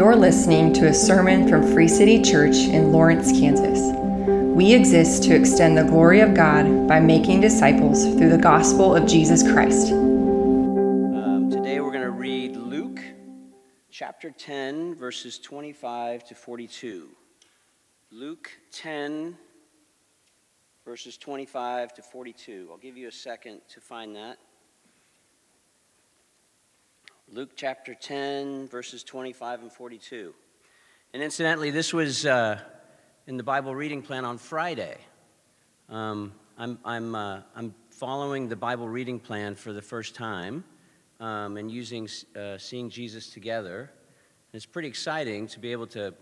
You're listening to a sermon from Free City Church in Lawrence, Kansas. We exist to extend the glory of God by making disciples through the gospel of Jesus Christ. Today we're going to read Luke chapter 10, verses 25 to 42. Luke 10, verses 25 to 42. I'll give you a second to find that. Luke chapter 10, verses 25 and 42. And incidentally, this was in the Bible reading plan on Friday. I'm following the Bible reading plan for the first time and using Seeing Jesus Together. And it's pretty exciting to be able to,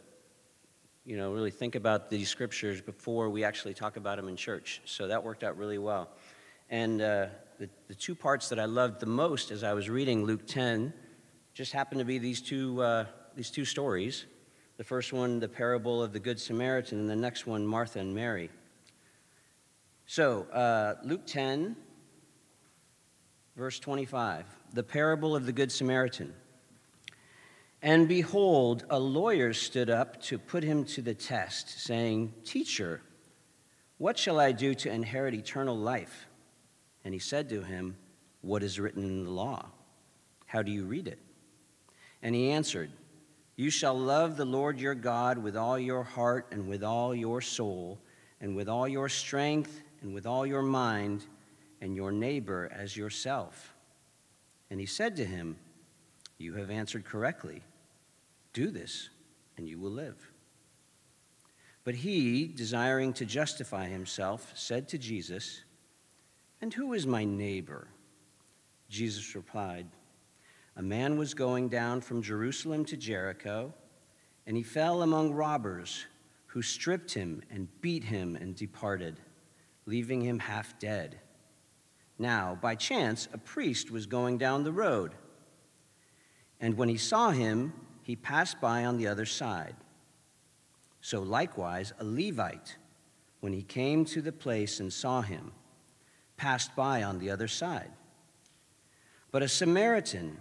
you know, really think about these scriptures before we actually talk about them in church. So that worked out really well. And the two parts that I loved the most as I was reading Luke 10 just happened to be these two stories. The first one, the parable of the Good Samaritan, and the next one, Martha and Mary. So, Luke 10, verse 25, the parable of the Good Samaritan. And behold, a lawyer stood up to put him to the test, saying, "Teacher, what shall I do to inherit eternal life?" And he said to him, "What is written in the law? How do you read it?" And he answered, "You shall love the Lord your God with all your heart and with all your soul and with all your strength and with all your mind, and your neighbor as yourself." And he said to him, "You have answered correctly. Do this, and you will live." But he, desiring to justify himself, said to Jesus, "And who is my neighbor?" Jesus replied, "A man was going down from Jerusalem to Jericho, and he fell among robbers who stripped him and beat him and departed, leaving him half dead. Now, by chance, a priest was going down the road, and when he saw him, he passed by on the other side. So likewise, a Levite, when he came to the place and saw him, passed by on the other side. But a Samaritan,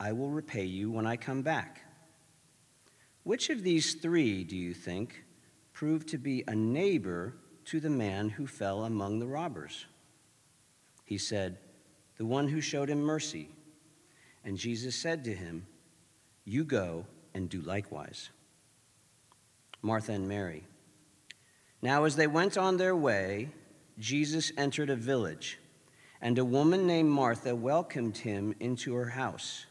I will repay you when I come back.' Which of these 3, do you think, proved to be a neighbor to the man who fell among the robbers?" He said, "The one who showed him mercy." And Jesus said to him, "You go and do likewise." Martha and Mary. Now as they went on their way, Jesus entered a village, and a woman named Martha welcomed him into her house.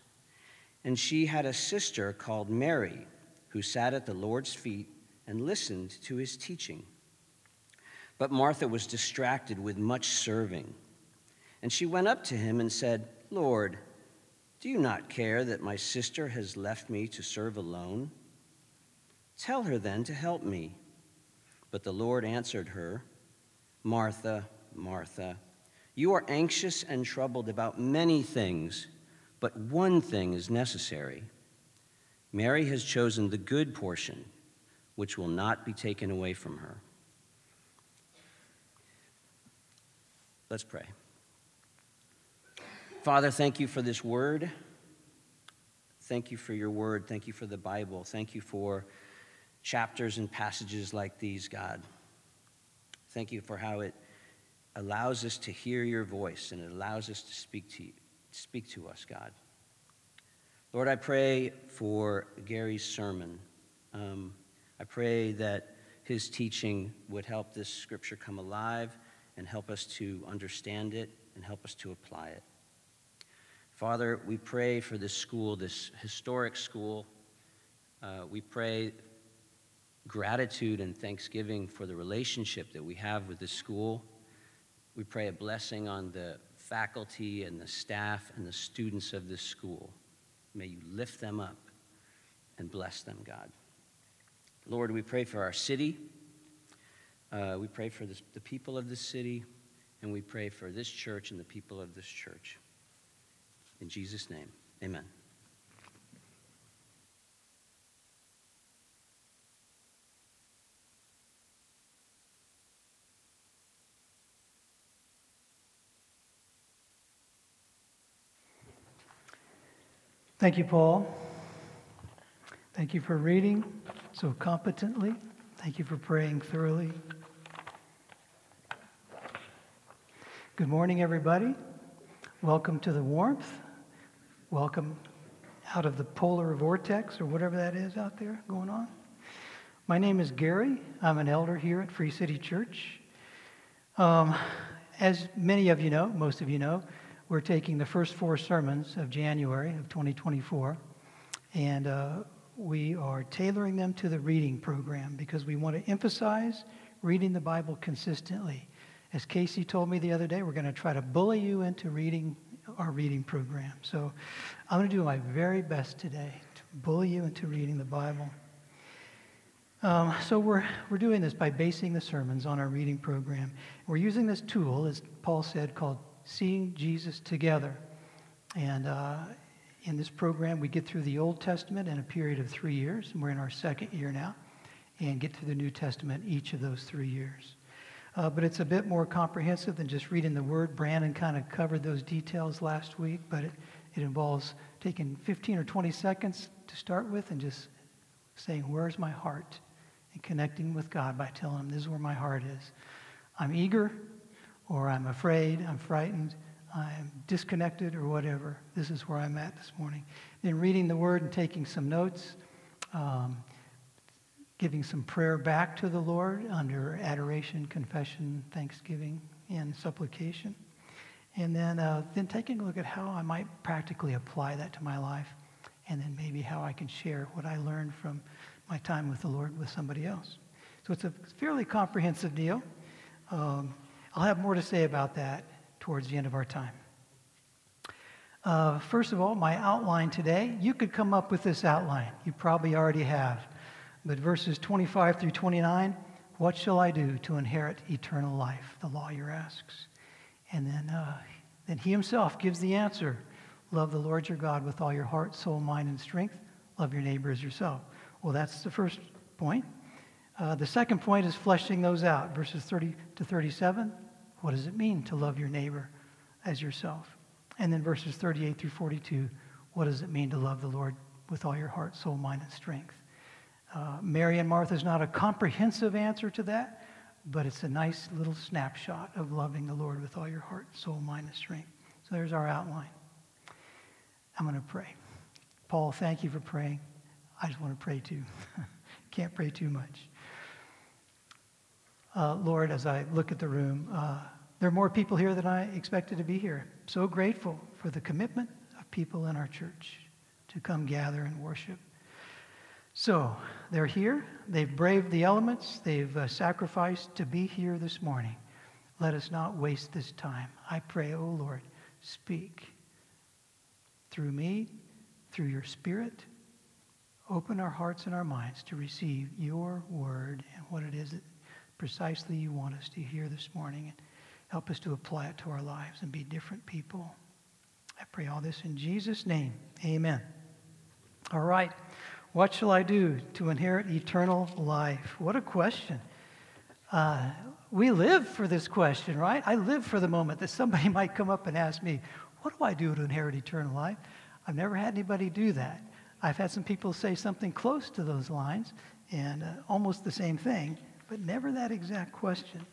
And she had a sister called Mary, who sat at the Lord's feet and listened to his teaching. But Martha was distracted with much serving. And she went up to him and said, "Lord, do you not care that my sister has left me to serve alone? Tell her then to help me." But the Lord answered her, "Martha, Martha, you are anxious and troubled about many things, but one thing is necessary. Mary has chosen the good portion, which will not be taken away from her." Let's pray. Father, thank you for this word. Thank you for your word. Thank you for the Bible. Thank you for chapters and passages like these, God. Thank you for how it allows us to hear your voice and it allows us to speak to us, God. Lord, I pray for Gary's sermon. I pray that his teaching would help this scripture come alive and help us to understand it and help us to apply it. Father, we pray for this school, this historic school. We pray gratitude and thanksgiving for the relationship that we have with the school. We pray a blessing on the faculty and the staff and the students of this school. May you lift them up. and bless them, God. Lord, we pray for our city. We pray for the people of this city, and we pray for this church and the people of this church. In Jesus' name, amen. Thank you, Paul. Thank you for reading so competently. Thank you for praying thoroughly. Good morning, everybody. Welcome to the warmth. Welcome out of the polar vortex or whatever that is out there going on. My name is Gary. I'm an elder here at Free City Church. As many of you know, most of you know, we're taking the first four sermons of January of 2024, and we are tailoring them to the reading program because we want to emphasize reading the Bible consistently. As Casey told me the other day, we're going to try to bully you into reading our reading program. So I'm going to do my very best today to bully you into reading the Bible. So we're doing this by basing the sermons on our reading program. We're using this tool, as Paul said, called Seeing Jesus Together. And in this program, we get through the Old Testament in a period of 3 years, and we're in our second year now, and get through the New Testament each of those 3 years. But it's a bit more comprehensive than just reading the Word. Brandon kind of covered those details last week, but it involves taking 15 or 20 seconds to start with and just saying, where's my heart? And connecting with God by telling him, this is where my heart is. I'm eager, or I'm afraid, I'm frightened, I'm disconnected, or whatever. This is where I'm at this morning. Then reading the Word and taking some notes, giving some prayer back to the Lord under adoration, confession, thanksgiving, and supplication. And then taking a look at how I might practically apply that to my life, and then maybe how I can share what I learned from my time with the Lord with somebody else. So it's a fairly comprehensive deal. I'll have more to say about that towards the end of our time. First of all, my outline today, you could come up with this outline. You probably already have. But verses 25 through 29, what shall I do to inherit eternal life? The lawyer asks. And then he himself gives the answer. Love the Lord your God with all your heart, soul, mind, and strength. Love your neighbor as yourself. Well, that's the first point. The second point is fleshing those out. Verses 30 to 37, what does it mean to love your neighbor as yourself? And then verses 38 through 42, what does it mean to love the Lord with all your heart, soul, mind, and strength? Mary and Martha's not a comprehensive answer to that, but it's a nice little snapshot of loving the Lord with all your heart, soul, mind, and strength. So there's our outline. I'm going to pray. Paul, thank you for praying. I just want to pray too. Can't pray too much. Lord, as I look at the room, there are more people here than I expected to be here. So grateful for the commitment of people in our church to come gather and worship. So they're here. They've braved the elements. They've sacrificed to be here this morning. Let us not waste this time. I pray, oh Lord, speak through me, through your Spirit. Open our hearts and our minds to receive your word and what it is that precisely you want us to hear this morning, and help us to apply it to our lives and be different people. I pray all this in Jesus' name. Amen. All right. What shall I do to inherit eternal life? What a question. We live for this question, right? I live for the moment that somebody might come up and ask me, what do I do to inherit eternal life? I've never had anybody do that. I've had some people say something close to those lines and almost the same thing, but never that exact question.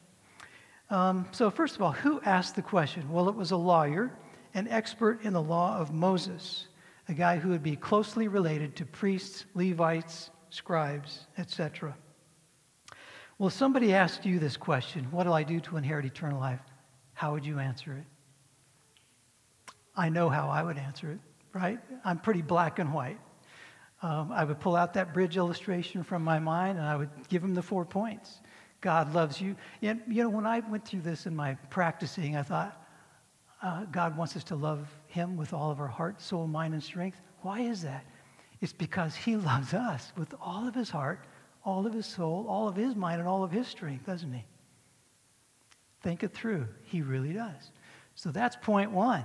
So first of all, who asked the question? Well, it was a lawyer, an expert in the law of Moses, a guy who would be closely related to priests, Levites, scribes, etc. Well, somebody asked you this question, what do I do to inherit eternal life? How would you answer it? I know how I would answer it, right? I'm pretty black and white. I would pull out that bridge illustration from my mind, and I would give him the 4 points. God loves you. And, you know, when I went through this in my practicing, I thought, God wants us to love him with all of our heart, soul, mind, and strength. Why is that? It's because he loves us with all of his heart, all of his soul, all of his mind, and all of his strength, doesn't he? Think it through. He really does. So that's point one.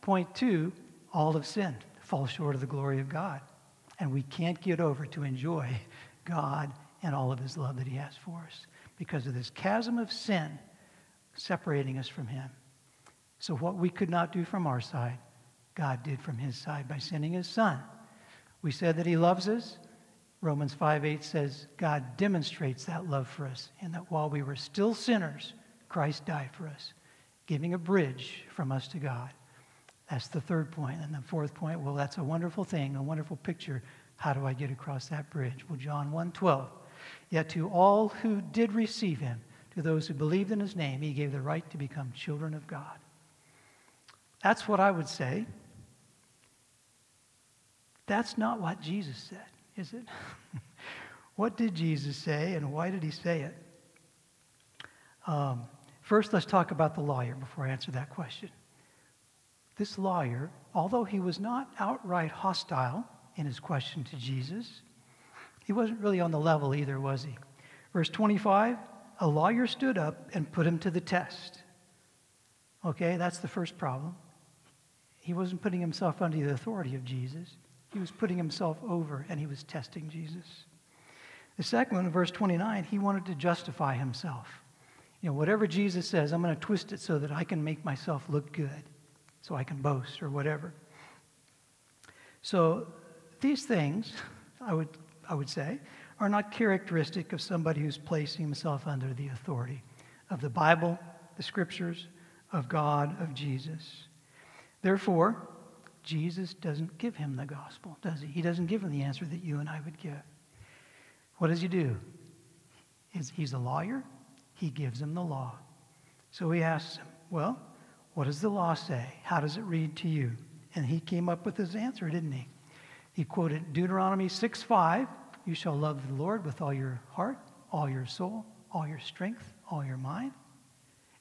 Point two, all of sin falls short of the glory of God. And we can't get over to enjoy God and all of his love that he has for us because of this chasm of sin separating us from him. So what we could not do from our side, God did from his side by sending his son. We said that he loves us. Romans 5:8 says God demonstrates that love for us and that while we were still sinners, Christ died for us, giving a bridge from us to God. That's the third point. And the fourth point, well, that's a wonderful thing, a wonderful picture. How do I get across that bridge? Well, John 1:12, yet to all who did receive him, to those who believed in his name, he gave the right to become children of God. That's what I would say. That's not what Jesus said, is it? What did Jesus say and why did he say it? First, let's talk about the lawyer before I answer that question. This lawyer, although he was not outright hostile in his question to Jesus, he wasn't really on the level either, was he? Verse 25, a lawyer stood up and put him to the test. Okay, that's the first problem. He wasn't putting himself under the authority of Jesus. He was putting himself over and he was testing Jesus. The second one, verse 29, he wanted to justify himself. You know, whatever Jesus says, I'm going to twist it so that I can make myself look good, so I can boast or whatever. So these things, I would say, are not characteristic of somebody who's placing himself under the authority of the Bible, the Scriptures, of God, of Jesus. Therefore, Jesus doesn't give him the gospel, does he? He doesn't give him the answer that you and I would give. What does he do? He's a lawyer. He gives him the law. So he asks him, well, what does the law say? How does it read to you? And he came up with his answer, didn't he? He quoted Deuteronomy 6:5, you shall love the Lord with all your heart, all your soul, all your strength, all your mind.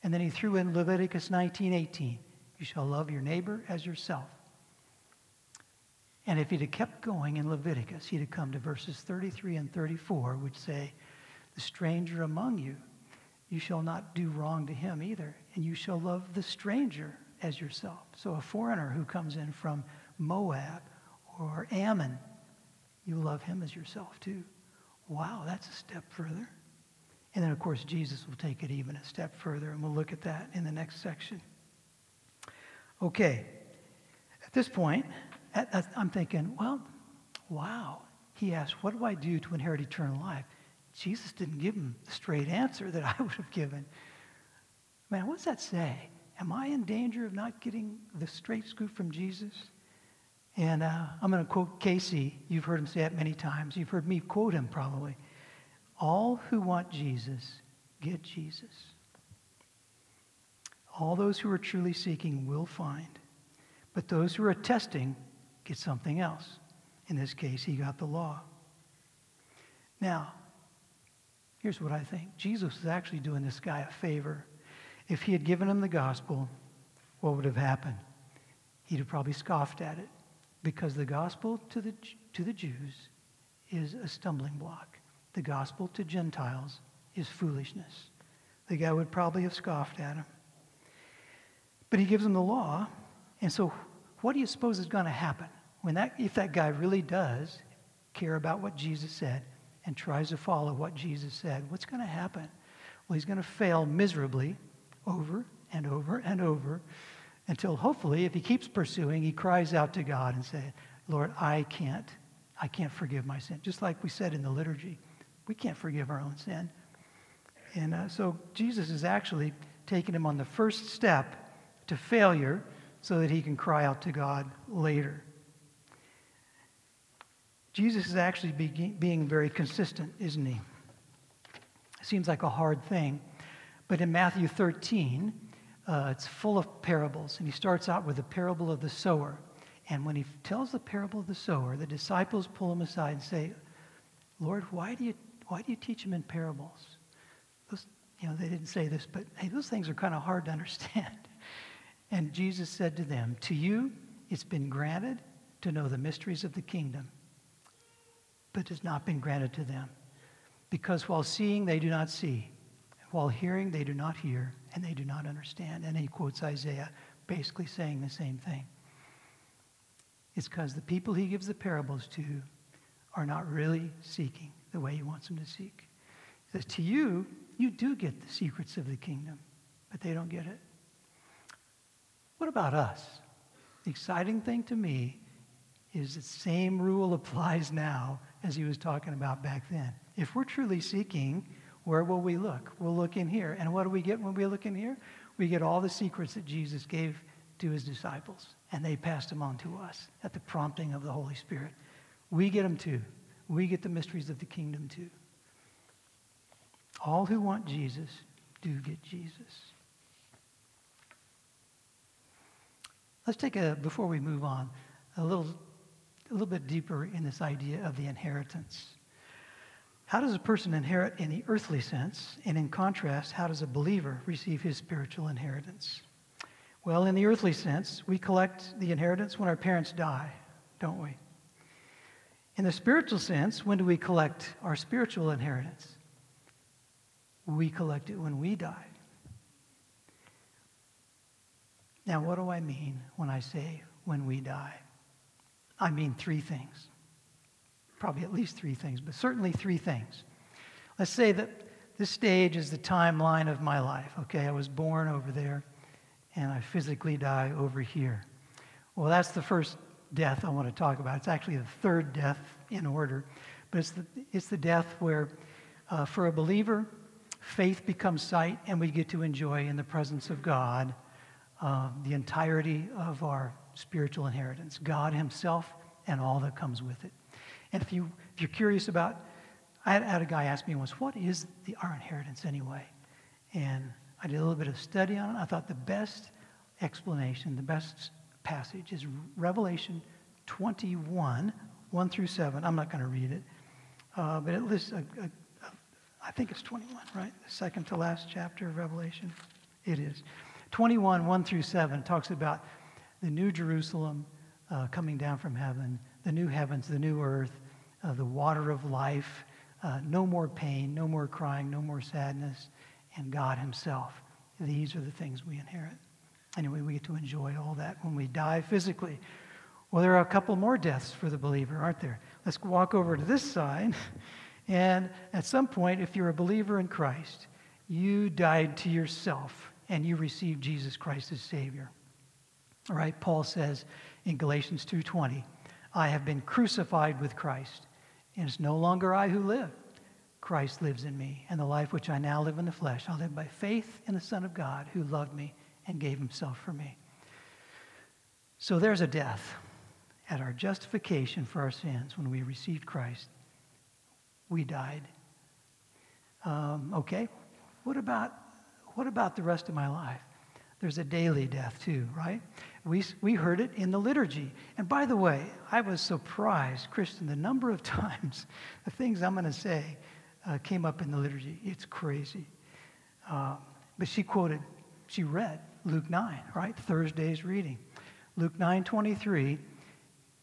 And then he threw in Leviticus 19:18, you shall love your neighbor as yourself. And if he'd have kept going in Leviticus, he'd have come to verses 33 and 34, which say, the stranger among you, you shall not do wrong to him either, and you shall love the stranger as yourself. So a foreigner who comes in from Moab or Ammon, you love him as yourself too. Wow, that's a step further. And then, of course, Jesus will take it even a step further, and we'll look at that in the next section. Okay, at this point, I'm thinking, well, wow. He asked, what do I do to inherit eternal life? Jesus didn't give him the straight answer that I would have given. Man, what does that say? Am I in danger of not getting the straight scoop from Jesus? And I'm going to quote Casey. You've heard him say it many times. You've heard me quote him probably. All who want Jesus, get Jesus. All those who are truly seeking will find. But those who are testing get something else. In this case, he got the law. Now, here's what I think. Jesus is actually doing this guy a favor. If he had given him the gospel, what would have happened? He'd have probably scoffed at it because the gospel to the Jews is a stumbling block. The gospel to Gentiles is foolishness. The guy would probably have scoffed at him. But he gives him the law, and so what do you suppose is going to happen when if that guy really does care about what Jesus said and tries to follow what Jesus said? What's going to happen? Well, he's going to fail miserably over and over and over until hopefully, if he keeps pursuing, he cries out to God and says, Lord, I can't forgive my sin. Just like we said in the liturgy, we can't forgive our own sin. And so Jesus is actually taking him on the first step to failure so that he can cry out to God later. Jesus is actually being very consistent, isn't he? It seems like a hard thing. But in Matthew 13, it's full of parables. And he starts out with the parable of the sower. And when he tells the parable of the sower, the disciples pull him aside and say, Lord, why do you teach him in parables? They didn't say this, but hey, those things are kind of hard to understand. And Jesus said to them, to you, it's been granted to know the mysteries of the kingdom. but has not been granted to them. Because while seeing, they do not see. While hearing, they do not hear, and they do not understand. And he quotes Isaiah, basically saying the same thing. It's because the people he gives the parables to are not really seeking the way he wants them to seek. He says, to you, you do get the secrets of the kingdom, but they don't get it. What about us? The exciting thing to me is the same rule applies now as he was talking about back then. If we're truly seeking, where will we look? We'll look in here. And what do we get when we look in here? We get all the secrets that Jesus gave to his disciples, and they passed them on to us at the prompting of the Holy Spirit. We get them too. We get the mysteries of the kingdom too. All who want Jesus do get Jesus. Let's take before we move on, a little bit deeper in this idea of the inheritance. How does a person inherit in the earthly sense? And in contrast, how does a believer receive his spiritual inheritance? Well, in the earthly sense, we collect the inheritance when our parents die, don't we? In the spiritual sense, when do we collect our spiritual inheritance? We collect it when we die. Now, what do I mean when I say when we die? I mean three things. Probably at least three things, but certainly three things. Let's say that this stage is the timeline of my life. Okay, I was born over there, and I physically die over here. Well, that's the first death I want to talk about. It's actually the third death in order, but it's the death where, for a believer, faith becomes sight, and we get to enjoy in the presence of God the entirety of our spiritual inheritance, God himself and all that comes with it. And if you're curious about, I had a guy ask me once, what is our inheritance anyway? And I did a little bit of study on it. I thought the best explanation, the best passage is Revelation 21, 1 through 7. I'm not going to read it, but it lists, I think it's 21, right? The second to last chapter of Revelation. It is. 21, 1 through 7 talks about the new Jerusalem coming down from heaven, the new heavens, the new earth, the water of life, no more pain, no more crying, no more sadness, and God himself. These are the things we inherit. Anyway, we get to enjoy all that when we die physically. Well, there are a couple more deaths for the believer, aren't there? Let's walk over to this side. And at some point, if you're a believer in Christ, you died to yourself and you received Jesus Christ as Savior. All right, Paul says in Galatians 2:20, I have been crucified with Christ, and it's no longer I who live. Christ lives in me, and the life which I now live in the flesh, I live by faith in the Son of God who loved me and gave himself for me. So there's a death at our justification for our sins. When we received Christ, we died. Okay, what about the rest of my life? There's a daily death too, right? We heard it in the liturgy. And by the way, I was surprised, Kristen, the number of times the things I'm going to say came up in the liturgy. It's crazy. But she read Luke 9, right? Thursday's reading. Luke 9:23,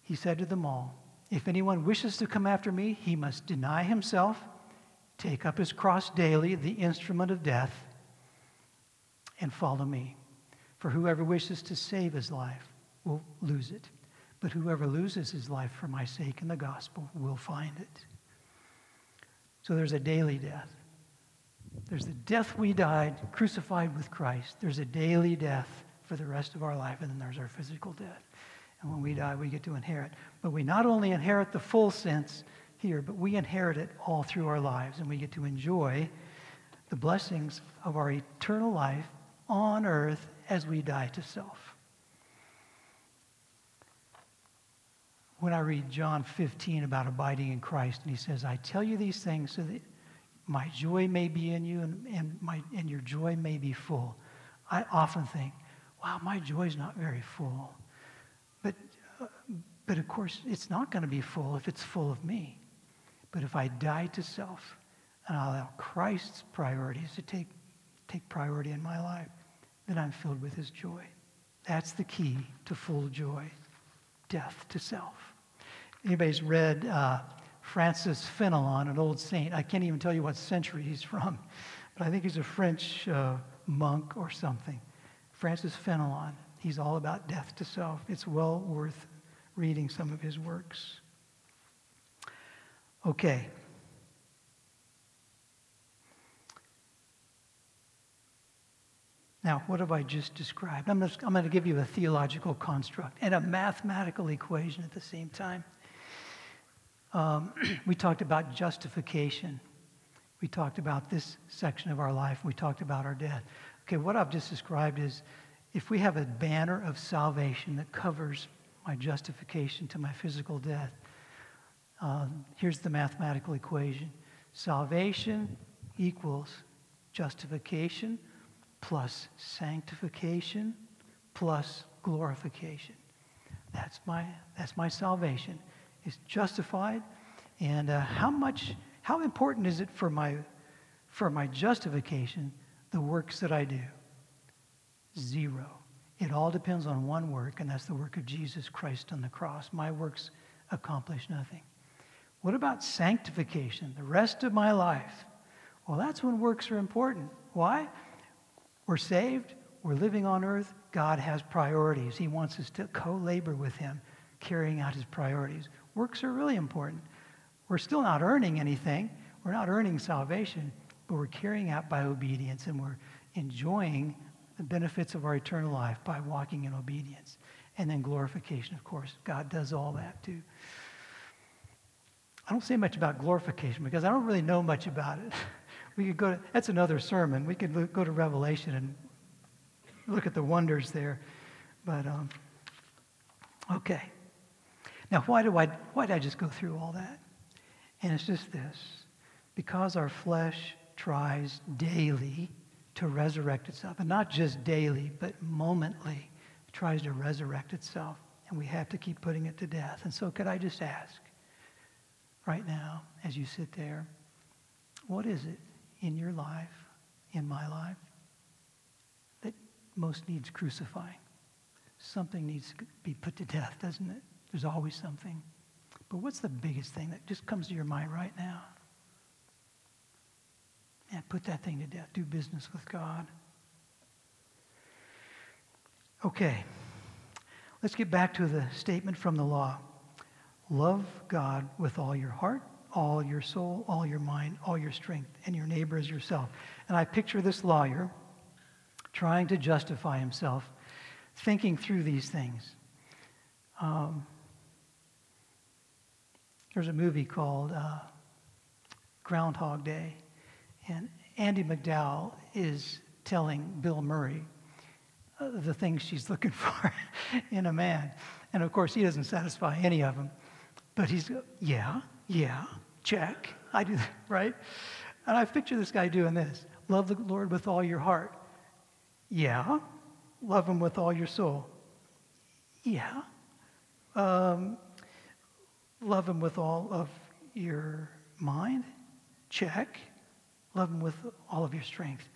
he said to them all, if anyone wishes to come after me, he must deny himself, take up his cross daily, the instrument of death, and follow me. For whoever wishes to save his life will lose it, but whoever loses his life for my sake and the gospel will find it. So there's a daily death. There's the death we died, crucified with Christ. There's a daily death for the rest of our life, and then there's our physical death. And when we die, we get to inherit. But we not only inherit the full sense here, but we inherit it all through our lives, and we get to enjoy the blessings of our eternal life on earth as we die to self. When I read John 15 about abiding in Christ, and he says, I tell you these things so that my joy may be in you and your joy may be full. I often think, wow, my joy's not very full. But of course, it's not going to be full if it's full of me. But if I die to self and I allow Christ's priorities to take priority in my life, then I'm filled with his joy. That's the key to full joy, death to self. Anybody's read Francis Fenelon, an old saint. I can't even tell you what century he's from, but I think he's a French monk or something. Francis Fenelon. He's all about death to self. It's well worth reading some of his works. Okay. Now, what have I just described? I'm going to give you a theological construct and a mathematical equation at the same time. We talked about justification. We talked about this section of our life. We talked about our death. Okay, what I've just described is, if we have a banner of salvation that covers my justification to my physical death, here's the mathematical equation. Salvation equals justification plus sanctification plus glorification. That's my salvation. It's justified. And how important is it for my justification, the works that I do? Zero. It all depends on one work, and that's the work of Jesus Christ on the cross. My works accomplish nothing. What about sanctification, the rest of my life? Well, that's when works are important. Why? We're saved. We're living on earth. God has priorities. He wants us to co-labor with him, carrying out his priorities. Works are really important. We're still not earning anything. We're not earning salvation, but we're carrying out by obedience, and we're enjoying the benefits of our eternal life by walking in obedience. And then glorification, of course. God does all that too. I don't say much about glorification because I don't really know much about it. That's another sermon. We could go to Revelation and look at the wonders there. But, okay. Now, why did I just go through all that? And it's just this. Because our flesh tries daily to resurrect itself, and not just daily, but momently, it tries to resurrect itself, and we have to keep putting it to death. And so could I just ask, right now, as you sit there, what is it in your life, in my life, that most needs crucifying? Something needs to be put to death, doesn't it? There's always something. But what's the biggest thing that just comes to your mind right now? And put that thing to death. Do business with God. Okay. Let's get back to the statement from the law. Love God with all your heart, all your soul, all your mind, all your strength, and your neighbor as yourself. And I picture this lawyer trying to justify himself, thinking through these things. There's a movie called Groundhog Day. And Andie MacDowell is telling Bill Murray the things she's looking for in a man. And, of course, he doesn't satisfy any of them. But he's, yeah, check. I do that, right? And I picture this guy doing this. Love the Lord with all your heart. Yeah. Love him with all your soul. Yeah. Love him with all of your mind. Check. Love him with all of your strength.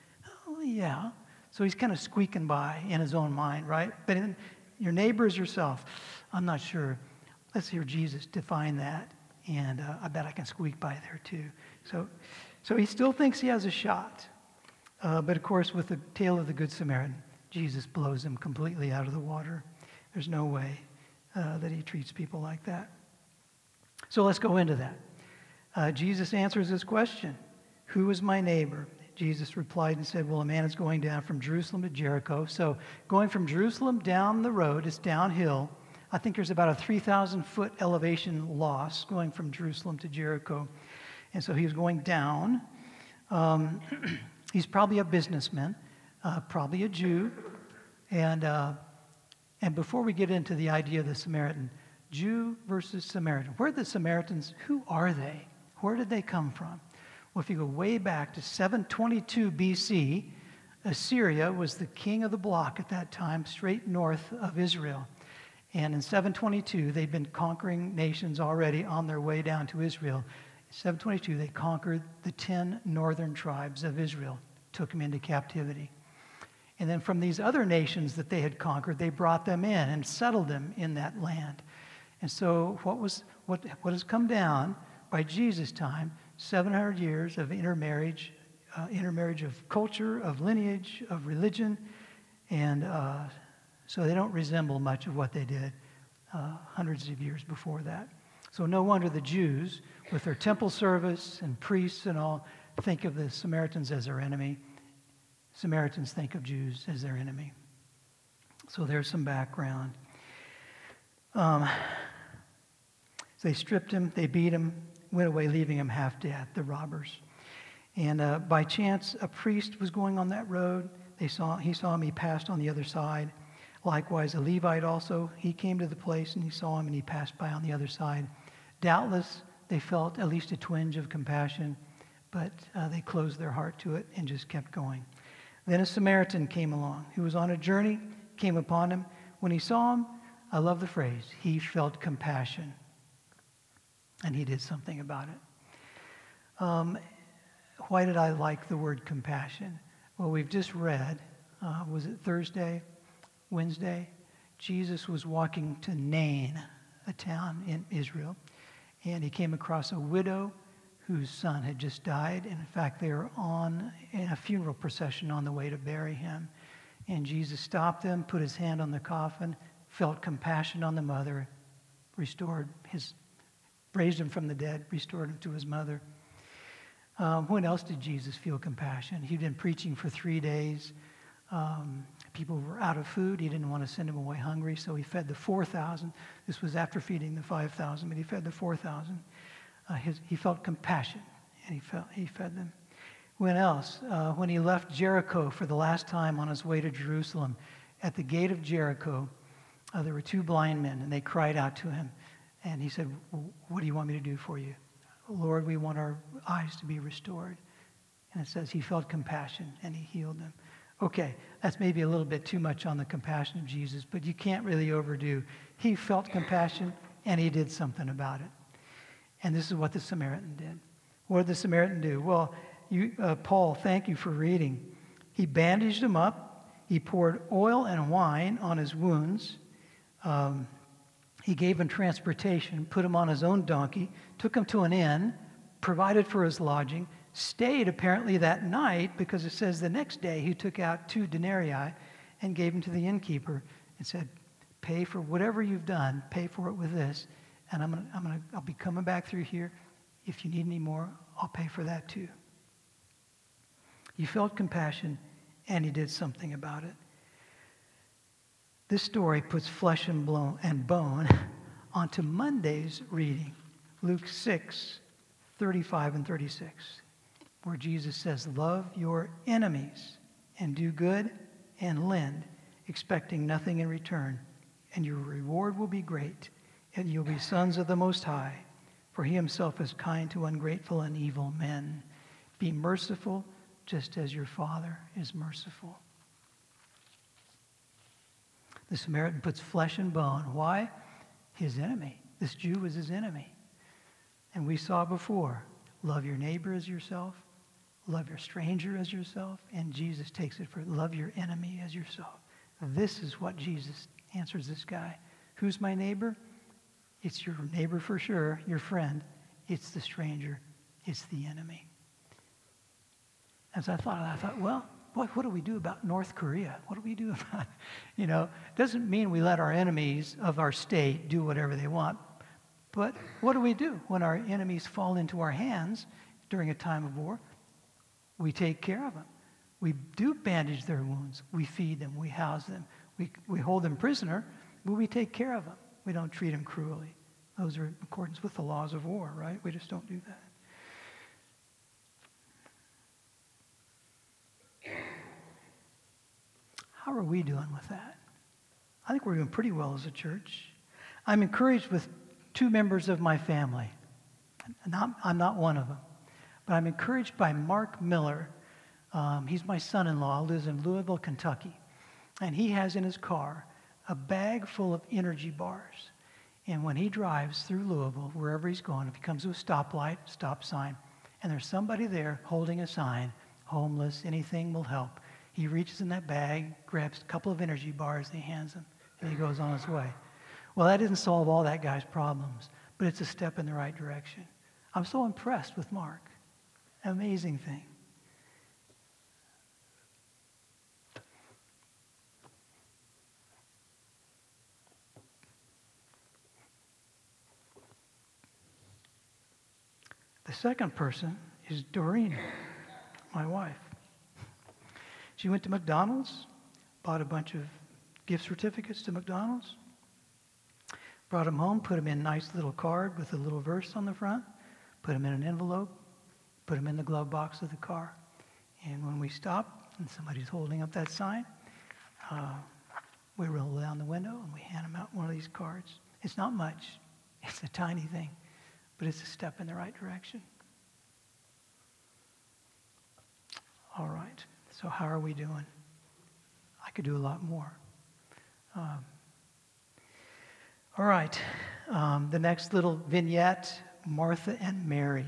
Oh, yeah. So he's kind of squeaking by in his own mind, right? But in your neighbor is yourself. I'm not sure. Let's hear Jesus define that. And I bet I can squeak by there too. So he still thinks he has a shot. But of course, with the tale of the Good Samaritan, Jesus blows him completely out of the water. There's no way that he treats people like that. So let's go into that. Jesus answers this question. Who is my neighbor? Jesus replied and said, well, a man is going down from Jerusalem to Jericho. So going from Jerusalem down the road, it's downhill. I think there's about a 3,000-foot elevation loss going from Jerusalem to Jericho. And so he was going down. He's probably a businessman, probably a Jew. And before we get into the idea of the Samaritan, Jew versus Samaritan. Where are the Samaritans? Who are they? Where did they come from? Well, if you go way back to 722 BC, Assyria was the king of the block at that time, straight north of Israel. And in 722, they'd been conquering nations already on their way down to Israel. In 722, they conquered the 10 northern tribes of Israel, took them into captivity. And then from these other nations that they had conquered, they brought them in and settled them in that land. And so what has come down by Jesus' time, 700 years of intermarriage of culture, of lineage, of religion, and so they don't resemble much of what they did hundreds of years before that. So no wonder the Jews, with their temple service and priests and all, think of the Samaritans as their enemy. Samaritans think of Jews as their enemy. So there's some background. They stripped him, they beat him, went away leaving him half dead, the robbers. And by chance, a priest was going on that road. He saw him, he passed on the other side. Likewise, a Levite also, he came to the place and he saw him and he passed by on the other side. Doubtless, they felt at least a twinge of compassion, but they closed their heart to it and just kept going. Then a Samaritan came along who was on a journey, came upon him. When he saw him, I love the phrase, he felt compassion. And he did something about it. Why did I like the word compassion? Well, we've just read, was it Thursday, Wednesday? Jesus was walking to Nain, a town in Israel, and he came across a widow whose son had just died. And in fact, they were in a funeral procession on the way to bury him. And Jesus stopped them, put his hand on the coffin, felt compassion on the mother, raised him from the dead, restored him to his mother. When else did Jesus feel compassion? He'd been preaching for 3 days. People were out of food. He didn't want to send them away hungry, so he fed the 4,000. This was after feeding the 5,000, but he fed the 4,000. He felt compassion, and he fed them. When else? When he left Jericho for the last time on his way to Jerusalem, at the gate of Jericho, there were two blind men, and they cried out to him. And he said, what do you want me to do for you? Lord, we want our eyes to be restored. And it says he felt compassion and he healed them. Okay, that's maybe a little bit too much on the compassion of Jesus, but you can't really overdo. He felt compassion and he did something about it. And this is what the Samaritan did. What did the Samaritan do? Well, Paul, thank you for reading. He bandaged him up. He poured oil and wine on his wounds. He gave him transportation, put him on his own donkey, took him to an inn, provided for his lodging, stayed apparently that night because it says the next day he took out 2 denarii and gave them to the innkeeper and said, pay for whatever you've done, pay for it with this, and I'll be coming back through here. If you need any more, I'll pay for that too. He felt compassion and he did something about it. This story puts flesh and bone onto Monday's reading, Luke 6, 35 and 36, where Jesus says, love your enemies and do good and lend, expecting nothing in return, and your reward will be great, and you'll be sons of the Most High, for he himself is kind to ungrateful and evil men. Be merciful just as your Father is merciful. The Samaritan puts flesh and bone. Why? His enemy. This Jew was his enemy. And we saw before, love your neighbor as yourself, love your stranger as yourself, and Jesus takes it for love your enemy as yourself. This is what Jesus answers this guy. Who's my neighbor? It's your neighbor for sure, your friend. It's the stranger. It's the enemy. As I thought, well, what do we do about North Korea? What do we do about, it doesn't mean we let our enemies of our state do whatever they want, but what do we do when our enemies fall into our hands during a time of war? We take care of them. We do bandage their wounds. We feed them. We house them. We hold them prisoner, but we take care of them. We don't treat them cruelly. Those are in accordance with the laws of war, right? We just don't do that. How are we doing with that? I think we're doing pretty well as a church. I'm encouraged with 2 members of my family. I'm not one of them, but I'm encouraged by Mark Miller. He's my son-in-law, lives in Louisville, Kentucky, and he has in his car a bag full of energy bars. And when he drives through Louisville, wherever he's going, if he comes to a stoplight, stop sign, and there's somebody there holding a sign, homeless, anything will help. He reaches in that bag, grabs a couple of energy bars, and he hands them, and he goes on his way. Well, that didn't solve all that guy's problems, but it's a step in the right direction. I'm so impressed with Mark. Amazing thing. The second person is Doreen, my wife. She went to McDonald's, bought a bunch of gift certificates to McDonald's, brought them home, put them in a nice little card with a little verse on the front, put them in an envelope, put them in the glove box of the car. And when we stop and somebody's holding up that sign, we roll down the window and we hand them out one of these cards. It's not much. It's a tiny thing, but it's a step in the right direction. All right, so how are we doing? I could do a lot more. All right, the next little vignette, Martha and Mary.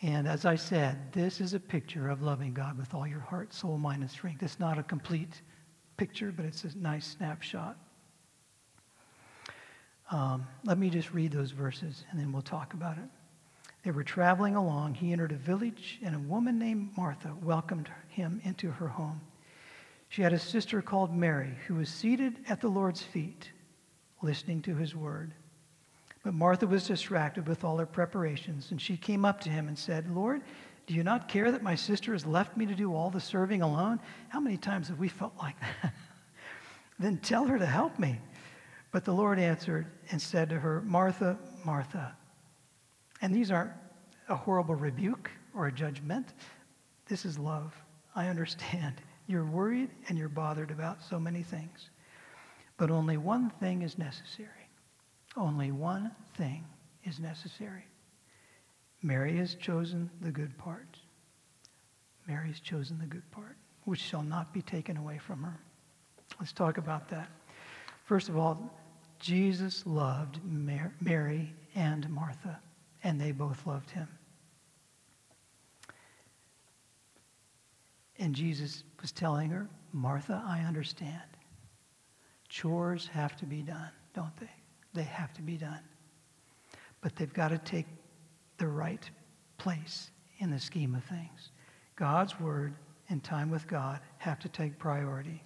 And as I said, this is a picture of loving God with all your heart, soul, mind, and strength. It's not a complete picture, but it's a nice snapshot. Let me just read those verses, and then we'll talk about it. They were traveling along. He entered a village, and a woman named Martha welcomed him into her home. She had a sister called Mary, who was seated at the Lord's feet, listening to his word. But Martha was distracted with all her preparations, and she came up to him and said, "Lord, do you not care that my sister has left me to do all the serving alone? How many times have we felt like that? Then tell her to help me." But the Lord answered and said to her, "Martha, Martha." And these aren't a horrible rebuke or a judgment. This is love. I understand. You're worried and you're bothered about so many things. But only one thing is necessary. Only one thing is necessary. Mary has chosen the good part. Mary has chosen the good part, which shall not be taken away from her. Let's talk about that. First of all, Jesus loved Mary and Martha, and they both loved him. And Jesus was telling her, "Martha, I understand. Chores have to be done, don't they? They have to be done. But they've got to take the right place in the scheme of things. God's word and time with God have to take priority."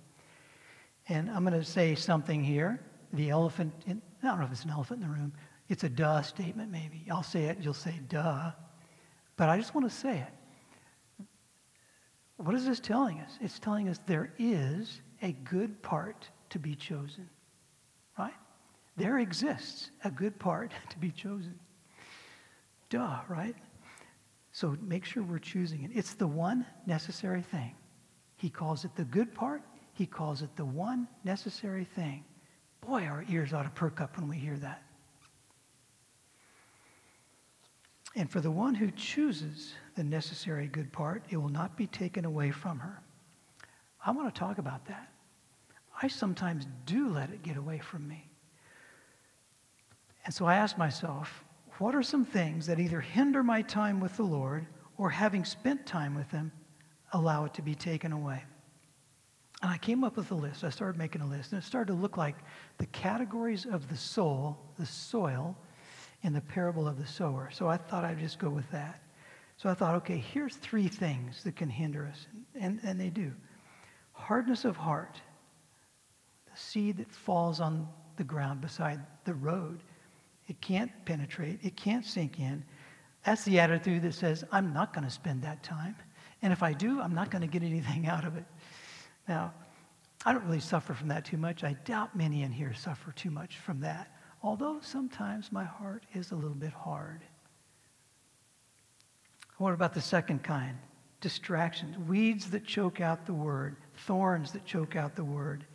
And I'm going to say something here. The elephant, I don't know if it's an elephant in the room. It's a duh statement maybe. I'll say it, you'll say duh. But I just want to say it. What is this telling us? It's telling us there is a good part to be chosen, right? There exists a good part to be chosen. Duh, right? So make sure we're choosing it. It's the one necessary thing. He calls it the good part. He calls it the one necessary thing. Boy, our ears ought to perk up when we hear that. And for the one who chooses the necessary good part, it will not be taken away from her. I want to talk about that. I sometimes do let it get away from me. And so I ask myself, what are some things that either hinder my time with the Lord or, having spent time with him, allow it to be taken away? And I came up with a list. I started making a list, and it started to look like the categories of the soul, the soil, in the parable of the sower. So I thought I'd just go with that. So I thought, okay, here's three things that can hinder us, and they do. Hardness of heart, the seed that falls on the ground beside the road. It can't penetrate. It can't sink in. That's the attitude that says, I'm not going to spend that time. And if I do, I'm not going to get anything out of it. Now, I don't really suffer from that too much. I doubt many in here suffer too much from that, although sometimes my heart is a little bit hard. What about the second kind? Distractions, weeds that choke out the word, thorns that choke out the word,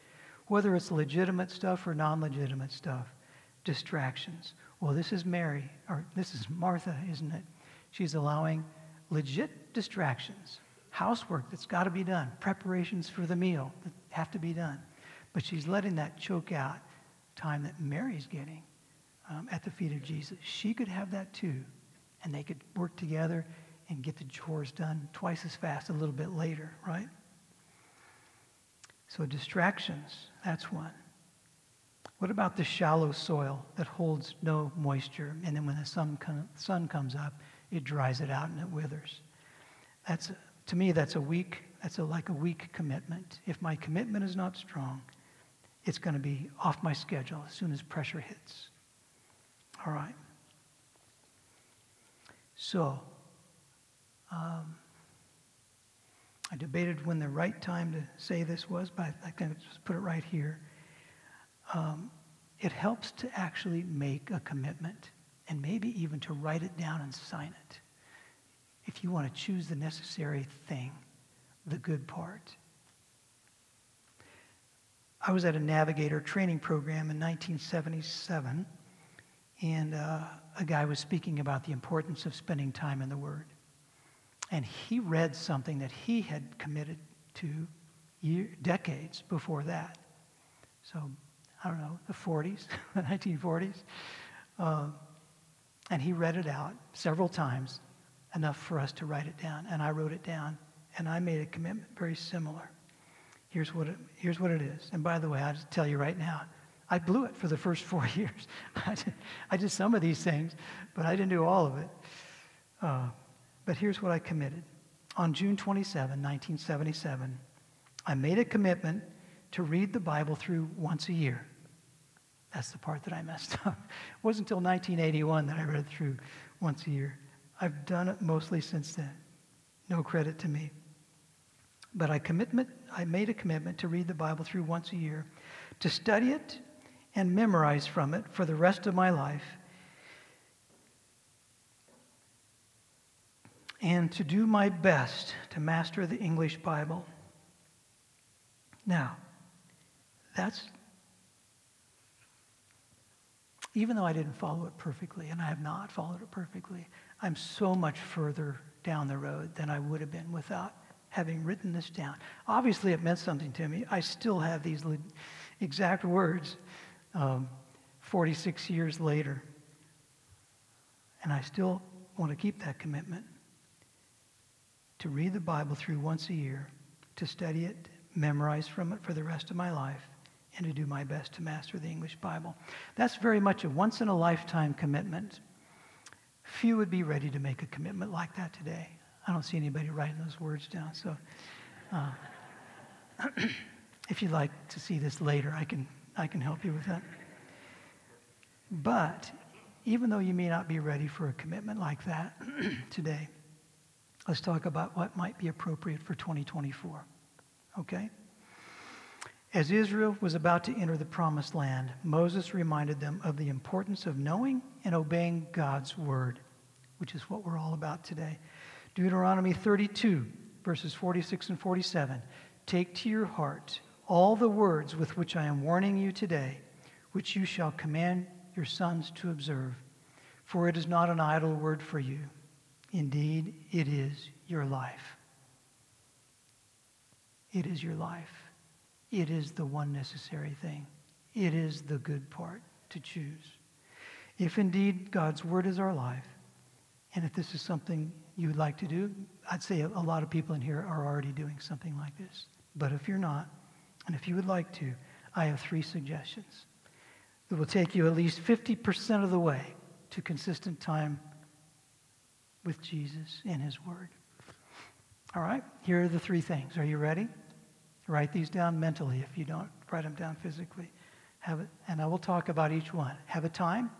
whether it's legitimate stuff or non-legitimate stuff. Distractions. Well, this is Mary, or this is Martha, isn't it? She's allowing legit distractions, housework that's got to be done, preparations for the meal that have to be done. But she's letting that choke out time that Mary's getting at the feet of Jesus. She could have that too, and they could work together and get the chores done twice as fast a little bit later, right? So distractions, that's one. What about the shallow soil that holds no moisture, and then when the sun comes up, it dries it out and it withers. That's, to me, that's like a weak commitment. If my commitment is not strong, it's going to be off my schedule as soon as pressure hits. All right. So, I debated when the right time to say this was, but I think I'll just put it right here. It helps to actually make a commitment and maybe even to write it down and sign it. If you want to choose the necessary thing, the good part. I was at a navigator training program in 1977, and a guy was speaking about the importance of spending time in the Word. And he read something that he had committed to decades before that. So, I don't know, the 40s, the 1940s. And he read it out several times, enough for us to write it down. And I wrote it down, and I made a commitment very similar. Here's what it is. And by the way, I'll just tell you right now, I blew it for the first 4 years. I did some of these things, but I didn't do all of it. But here's what I committed. On June 27, 1977, I made a commitment to read the Bible through once a year. That's the part that I messed up. It wasn't until 1981 that I read through once a year. I've done it mostly since then. No credit to me. But I made a commitment to read the Bible through once a year, to study it and memorize from it for the rest of my life, and to do my best to master the English Bible. Now, that's, even though I didn't follow it perfectly, and I have not followed it perfectly, I'm so much further down the road than I would have been without having written this down. Obviously, it meant something to me. I still have these exact words 46 years later, and I still want to keep that commitment to read the Bible through once a year, to study it, memorize from it for the rest of my life, and to do my best to master the English Bible. That's very much a once-in-a-lifetime commitment. Few would be ready to make a commitment like that today. I don't see anybody writing those words down, so if you'd like to see this later, I can help you with that. But even though you may not be ready for a commitment like that today, let's talk about what might be appropriate for 2024, okay? As Israel was about to enter the Promised Land, Moses reminded them of the importance of knowing and obeying God's word, which is what we're all about today. Deuteronomy 32, verses 46 and 47, "Take to your heart all the words with which I am warning you today, which you shall command your sons to observe, for it is not an idle word for you. Indeed, it is your life." It is your life. It is the one necessary thing. It is the good part to choose. If indeed God's word is our life, and if this is something you would like to do, I'd say a lot of people in here are already doing something like this. But if you're not, and if you would like to, I have 3 suggestions that will take you at least 50% of the way to consistent time with Jesus and his word. All right, here are the 3 things. Are you ready? Write these down mentally. If you don't, write them down physically. Have it, and I will talk about each one. Have a time,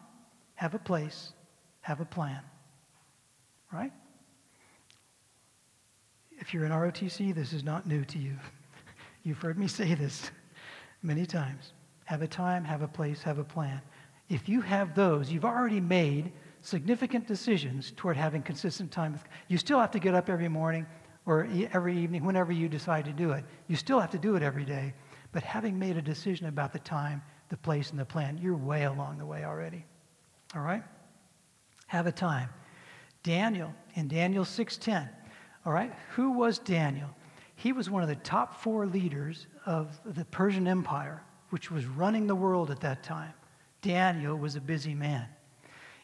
have a place, have a plan. Right? If you're in ROTC, this is not new to you. You've heard me say this many times. Have a time, have a place, have a plan. If you have those, you've already made significant decisions toward having consistent time. You still have to get up every morning or every evening, whenever you decide to do it. You still have to do it every day. But having made a decision about the time, the place, and the plan, you're way along the way already. All right? Have a time. Daniel, in Daniel 6:10, all right? Who was Daniel? He was one of the top 4 leaders of the Persian Empire, which was running the world at that time. Daniel was a busy man.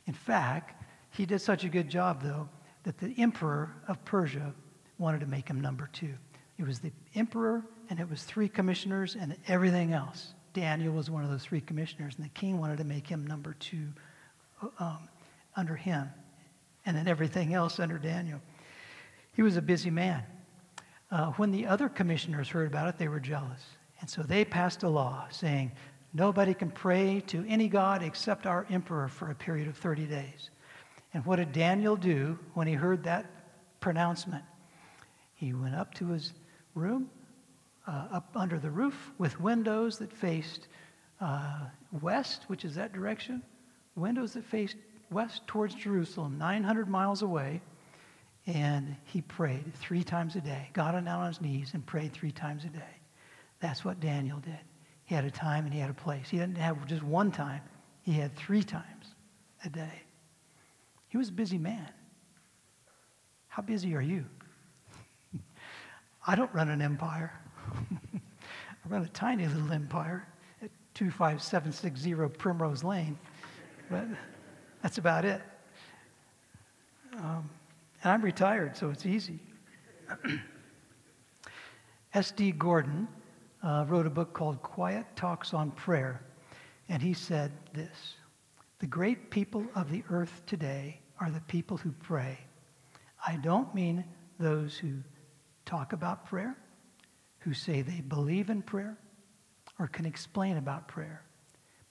In fact, he did such a good job, though, that the emperor of Persia wanted to make him number 2. It was the emperor, and it was 3 commissioners, and everything else. Daniel was one of those 3 commissioners, and the king wanted to make him number 2 under him. and then everything else under Daniel. He was a busy man. When the other commissioners heard about it, they were jealous. And so they passed a law saying, nobody can pray to any god except our emperor for a period of 30 days. And what did Daniel do when he heard that pronouncement? He went up to his room, up under the roof, with windows that faced west, which is that direction, windows that faced west towards Jerusalem, 900 miles away, and he prayed 3 times a day, got down on his knees and prayed 3 times a day. That's what Daniel did. He had a time and he had a place. He didn't have just one time. He had 3 times a day. He was a busy man. How busy are you? I don't run an empire. I run a tiny little empire at 25760 Primrose Lane, but that's about it. And I'm retired, so it's easy. S.D. Gordon wrote a book called Quiet Talks on Prayer, and he said this: the great people of the earth today are the people who pray. I don't mean those who talk about prayer, who say they believe in prayer, or can explain about prayer,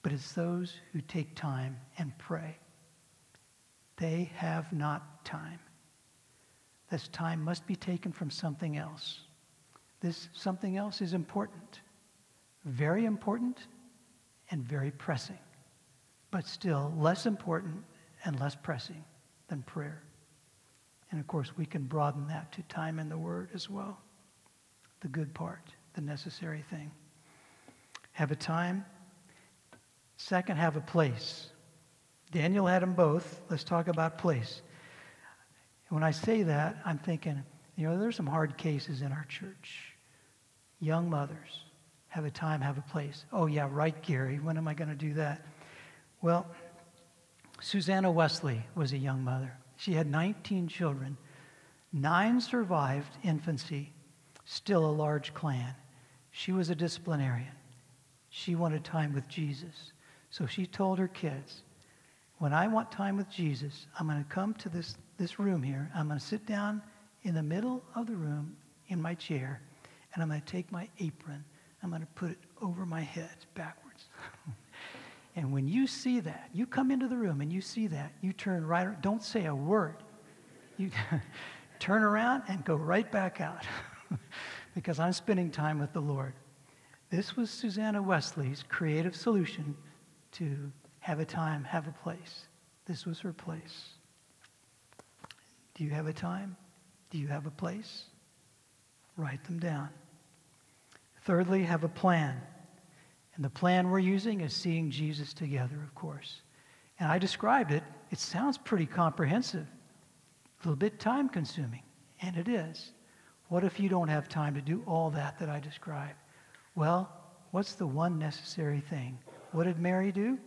but it's those who take time and pray. They have not time. This time must be taken from something else. This something else is important, very important and very pressing, but still less important and less pressing than prayer. And of course, we can broaden that to time in the Word as well. The good part, the necessary thing. Have a time. Second, have a place. Daniel had them both. Let's talk about place. When I say that, I'm thinking, you know, there's some hard cases in our church. Young mothers, have a time, have a place. Oh, yeah, right, Gary. When am I going to do that? Well, Susanna Wesley was a young mother. She had 19 children. 9 survived infancy, still a large clan. She was a disciplinarian. She wanted time with Jesus. So she told her kids, when I want time with Jesus, I'm going to come to this room here. I'm going to sit down in the middle of the room in my chair, and I'm going to take my apron. I'm going to put it over my head backwards. And when you see that, you come into the room and you see that, you turn right around. Don't say a word. You turn around and go right back out because I'm spending time with the Lord. This was Susanna Wesley's creative solution to have a time, have a place. This was her place. Do you have a time? Do you have a place? Write them down. Thirdly, have a plan. And the plan we're using is seeing Jesus together, of course. And I described it. It sounds pretty comprehensive, a little bit time-consuming, and it is. What if you don't have time to do all that I described? Well, what's the one necessary thing? What did Mary do?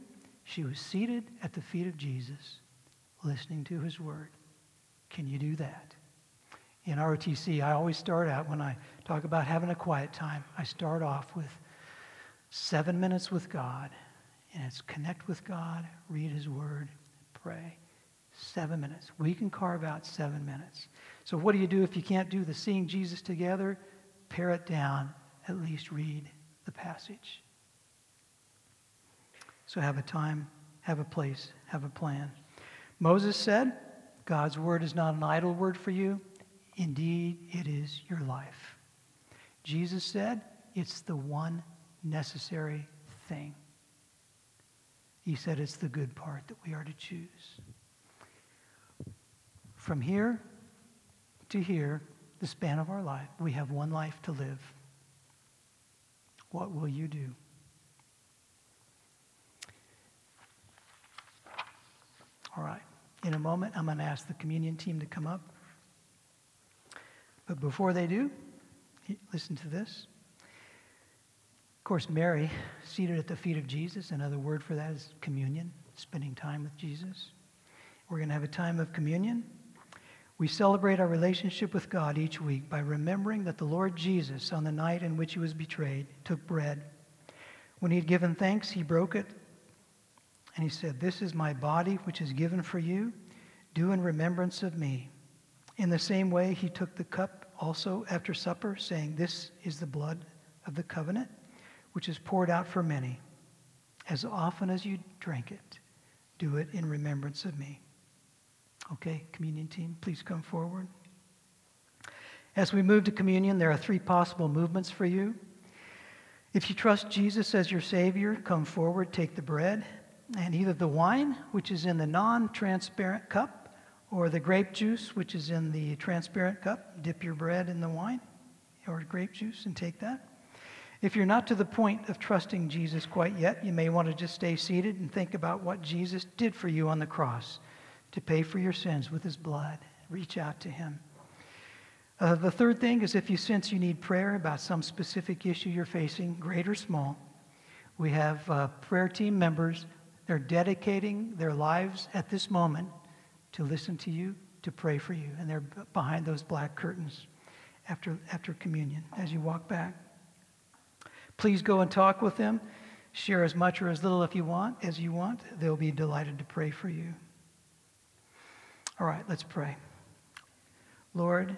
She was seated at the feet of Jesus, listening to his word. Can you do that? In ROTC, I always start out, when I talk about having a quiet time, I start off with 7 minutes with God, and it's connect with God, read his word, pray. 7 minutes. We can carve out 7 minutes. So what do you do if you can't do the seeing Jesus together? Pare it down, at least read the passage. So have a time, have a place, have a plan. Moses said, God's word is not an idle word for you. Indeed, it is your life. Jesus said, it's the one necessary thing. He said it's the good part that we are to choose. From here to here, the span of our life, we have one life to live. What will you do? All right. In a moment, I'm going to ask the communion team to come up. But before they do, listen to this. Of course, Mary, seated at the feet of Jesus, another word for that is communion, spending time with Jesus. We're going to have a time of communion. We celebrate our relationship with God each week by remembering that the Lord Jesus, on the night in which he was betrayed, took bread. When he had given thanks, he broke it, and he said, "This is my body, which is given for you. do in remembrance of me. In the same way, he took the cup also after supper, saying, this is the blood of the covenant, which is poured out for many. As often as you drink it, do it in remembrance of me. Okay, communion team, please come forward. As we move to communion, there are three possible movements for you. If you trust Jesus as your Savior, come forward, take the bread, and either the wine, which is in the non-transparent cup, or the grape juice, which is in the transparent cup. Dip your bread in the wine or grape juice and take that. If you're not to the point of trusting Jesus quite yet, you may want to just stay seated and think about what Jesus did for you on the cross to pay for your sins with his blood. Reach out to him. The third thing is if you sense you need prayer about some specific issue you're facing, great or small, we have prayer team members. They're dedicating their lives at this moment to listen to you, to pray for you, and they're behind those black curtains after communion as you walk back. Please go and talk with them. Share as much or as little if you want, as you want. They'll be delighted to pray for you. All right, let's pray. Lord,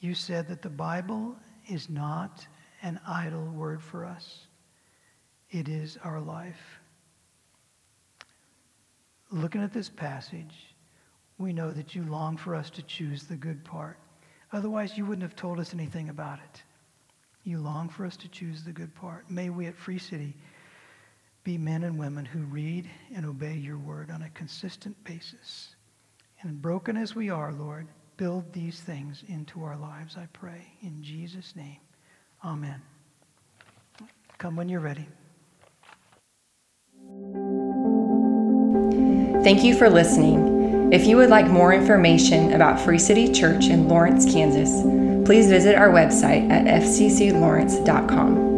you said that the Bible is not an idle word for us. It is our life. Looking at this passage, we know that you long for us to choose the good part. Otherwise, you wouldn't have told us anything about it. You long for us to choose the good part. May we at Free City be men and women who read and obey your word on a consistent basis. And broken as we are, Lord, build these things into our lives, I pray. In Jesus' name, amen. Come when you're ready. Thank you for listening. If you would like more information about Free City Church in Lawrence, Kansas, please visit our website at fcclawrence.com.